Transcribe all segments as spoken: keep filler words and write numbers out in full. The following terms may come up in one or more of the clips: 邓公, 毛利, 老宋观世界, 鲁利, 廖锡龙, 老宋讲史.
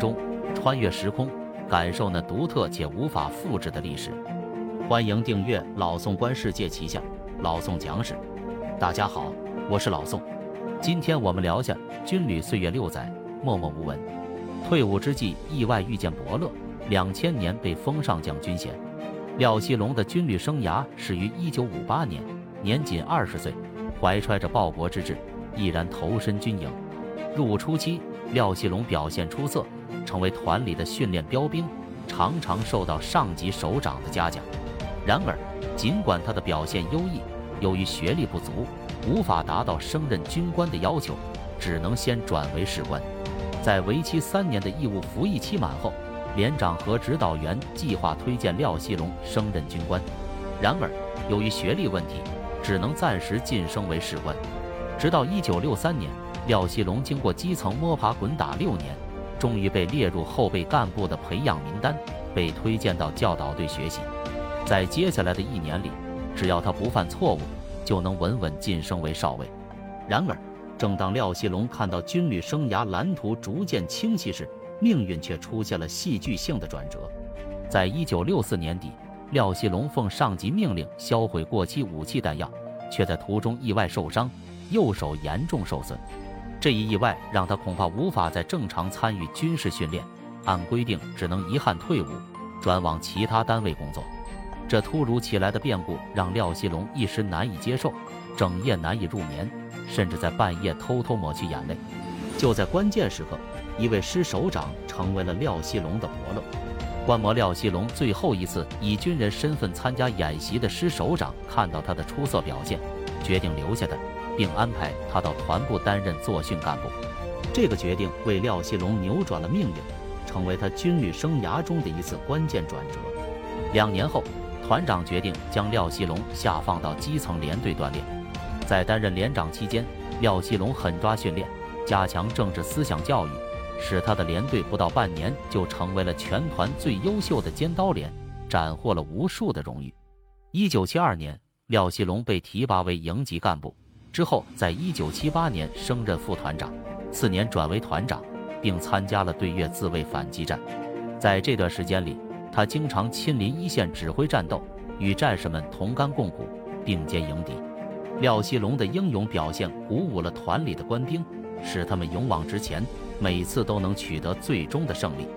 中穿越时空，感受那独特且无法复制的历史。欢迎订阅老宋观世界旗下老宋讲史。大家好，我是老宋。今天我们聊下军旅岁月六载，默默无闻。退伍之际意外遇见伯乐，两千年被封上将军衔。廖锡龙的军旅生涯始于一九五八年，年仅二十岁，怀揣着报国之志，毅然投身军营。入伍初期，廖锡龙表现出色，成为团里的训练标兵，常常受到上级首长的嘉奖。然而，尽管他的表现优异，由于学历不足，无法达到升任军官的要求，只能先转为士官。在为期三年的义务服役期满后，连长和指导员计划推荐廖锡龙升任军官，然而由于学历问题，只能暂时晋升为士官。直到一九六三年，廖锡龙经过基层摸爬滚打六年，终于被列入后备干部的培养名单，被推荐到教导队学习。在接下来的一年里，只要他不犯错误，就能稳稳晋升为少尉。然而，正当廖锡龙看到军旅生涯蓝图逐渐清晰时，命运却出现了戏剧性的转折。在一九六四年底，廖锡龙奉上级命令销毁过期武器弹药，却在途中意外受伤，右手严重受损。这一意外让他恐怕无法再正常参与军事训练，按规定只能遗憾退伍，转往其他单位工作。这突如其来的变故让廖锡龙一时难以接受，整夜难以入眠，甚至在半夜偷偷抹去眼泪。就在关键时刻，一位师首长成为了廖锡龙的伯乐。观摩廖锡龙最后一次以军人身份参加演习的师首长看到他的出色表现，决定留下他，并安排他到团部担任作训干部。这个决定为廖锡龙扭转了命运，成为他军旅生涯中的一次关键转折。两年后，团长决定将廖锡龙下放到基层连队锻炼。在担任连长期间，廖锡龙狠抓训练，加强政治思想教育，使他的连队不到半年就成为了全团最优秀的尖刀连，斩获了无数的荣誉。一九七二年，廖锡龙被提拔为营级干部，之后在一九七八年升任副团长，次年转为团长，并参加了对越自卫反击战。在这段时间里，他经常亲临一线指挥战斗，与战士们同甘共苦，并肩迎敌。廖锡龙的英勇表现鼓舞了团里的官兵，使他们勇往直前，每次都能取得最终的胜利。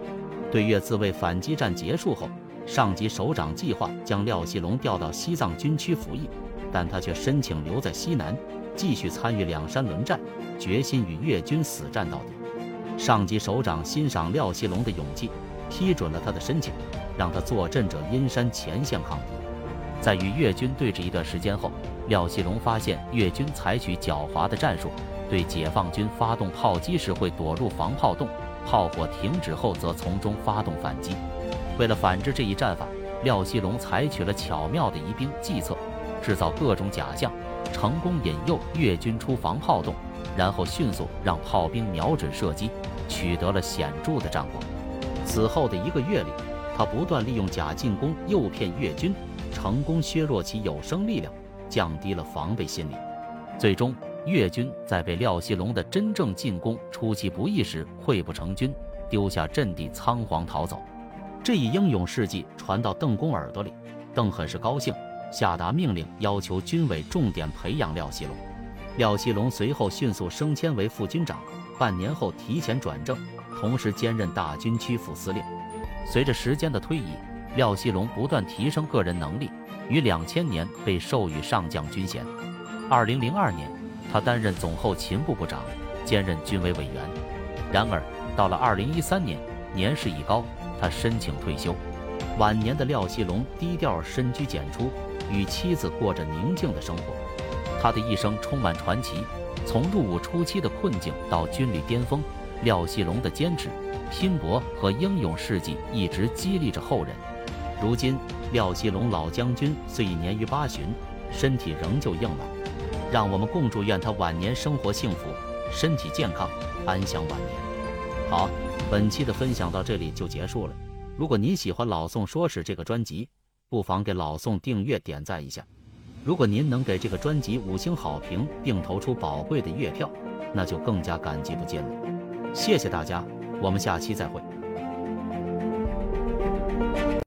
对越自卫反击战结束后，上级首长计划将廖锡龙调到西藏军区服役，但他却申请留在西南，继续参与两山轮战，决心与越军死战到底。上级首长欣赏廖锡龙的勇气，批准了他的申请，让他坐镇者阴山前线抗敌。在与越军对峙一段时间后，廖锡龙发现越军采取狡猾的战术，对解放军发动炮击时会躲入防炮洞，炮火停止后则从中发动反击。为了反制这一战法，廖锡龙采取了巧妙的疑兵计策，制造各种假象，成功引诱越军出防炮洞，然后迅速让炮兵瞄准射击，取得了显著的战果。此后的一个月里，他不断利用假进攻诱骗越军，成功削弱其有生力量，降低了防备心理。最终，越军在被廖锡龙的真正进攻出其不意时溃不成军，丢下阵地仓皇逃走。这一英勇事迹传到邓公耳朵里，邓很是高兴，下达命令要求军委重点培养廖锡龙。廖锡龙随后迅速升迁为副军长，半年后提前转正，同时兼任大军区副司令。随着时间的推移，廖锡龙不断提升个人能力，于两千年被授予上将军衔。二零零二年，他担任总后勤部部长，兼任军委委员。然而，到了二零一三年，年事已高，他申请退休。晚年的廖锡龙低调深居简出，与妻子过着宁静的生活。他的一生充满传奇，从入伍初期的困境到军旅巅峰，廖锡龙的坚持、拼搏和英勇事迹一直激励着后人。如今，廖锡龙老将军虽已年逾八旬，身体仍旧硬朗，让我们共祝愿他晚年生活幸福，身体健康，安享晚年。好，本期的分享到这里就结束了。如果您喜欢老宋说史这个专辑，不妨给老宋订阅点赞一下。如果您能给这个专辑五星好评并投出宝贵的月票，那就更加感激不尽了。谢谢大家，我们下期再会。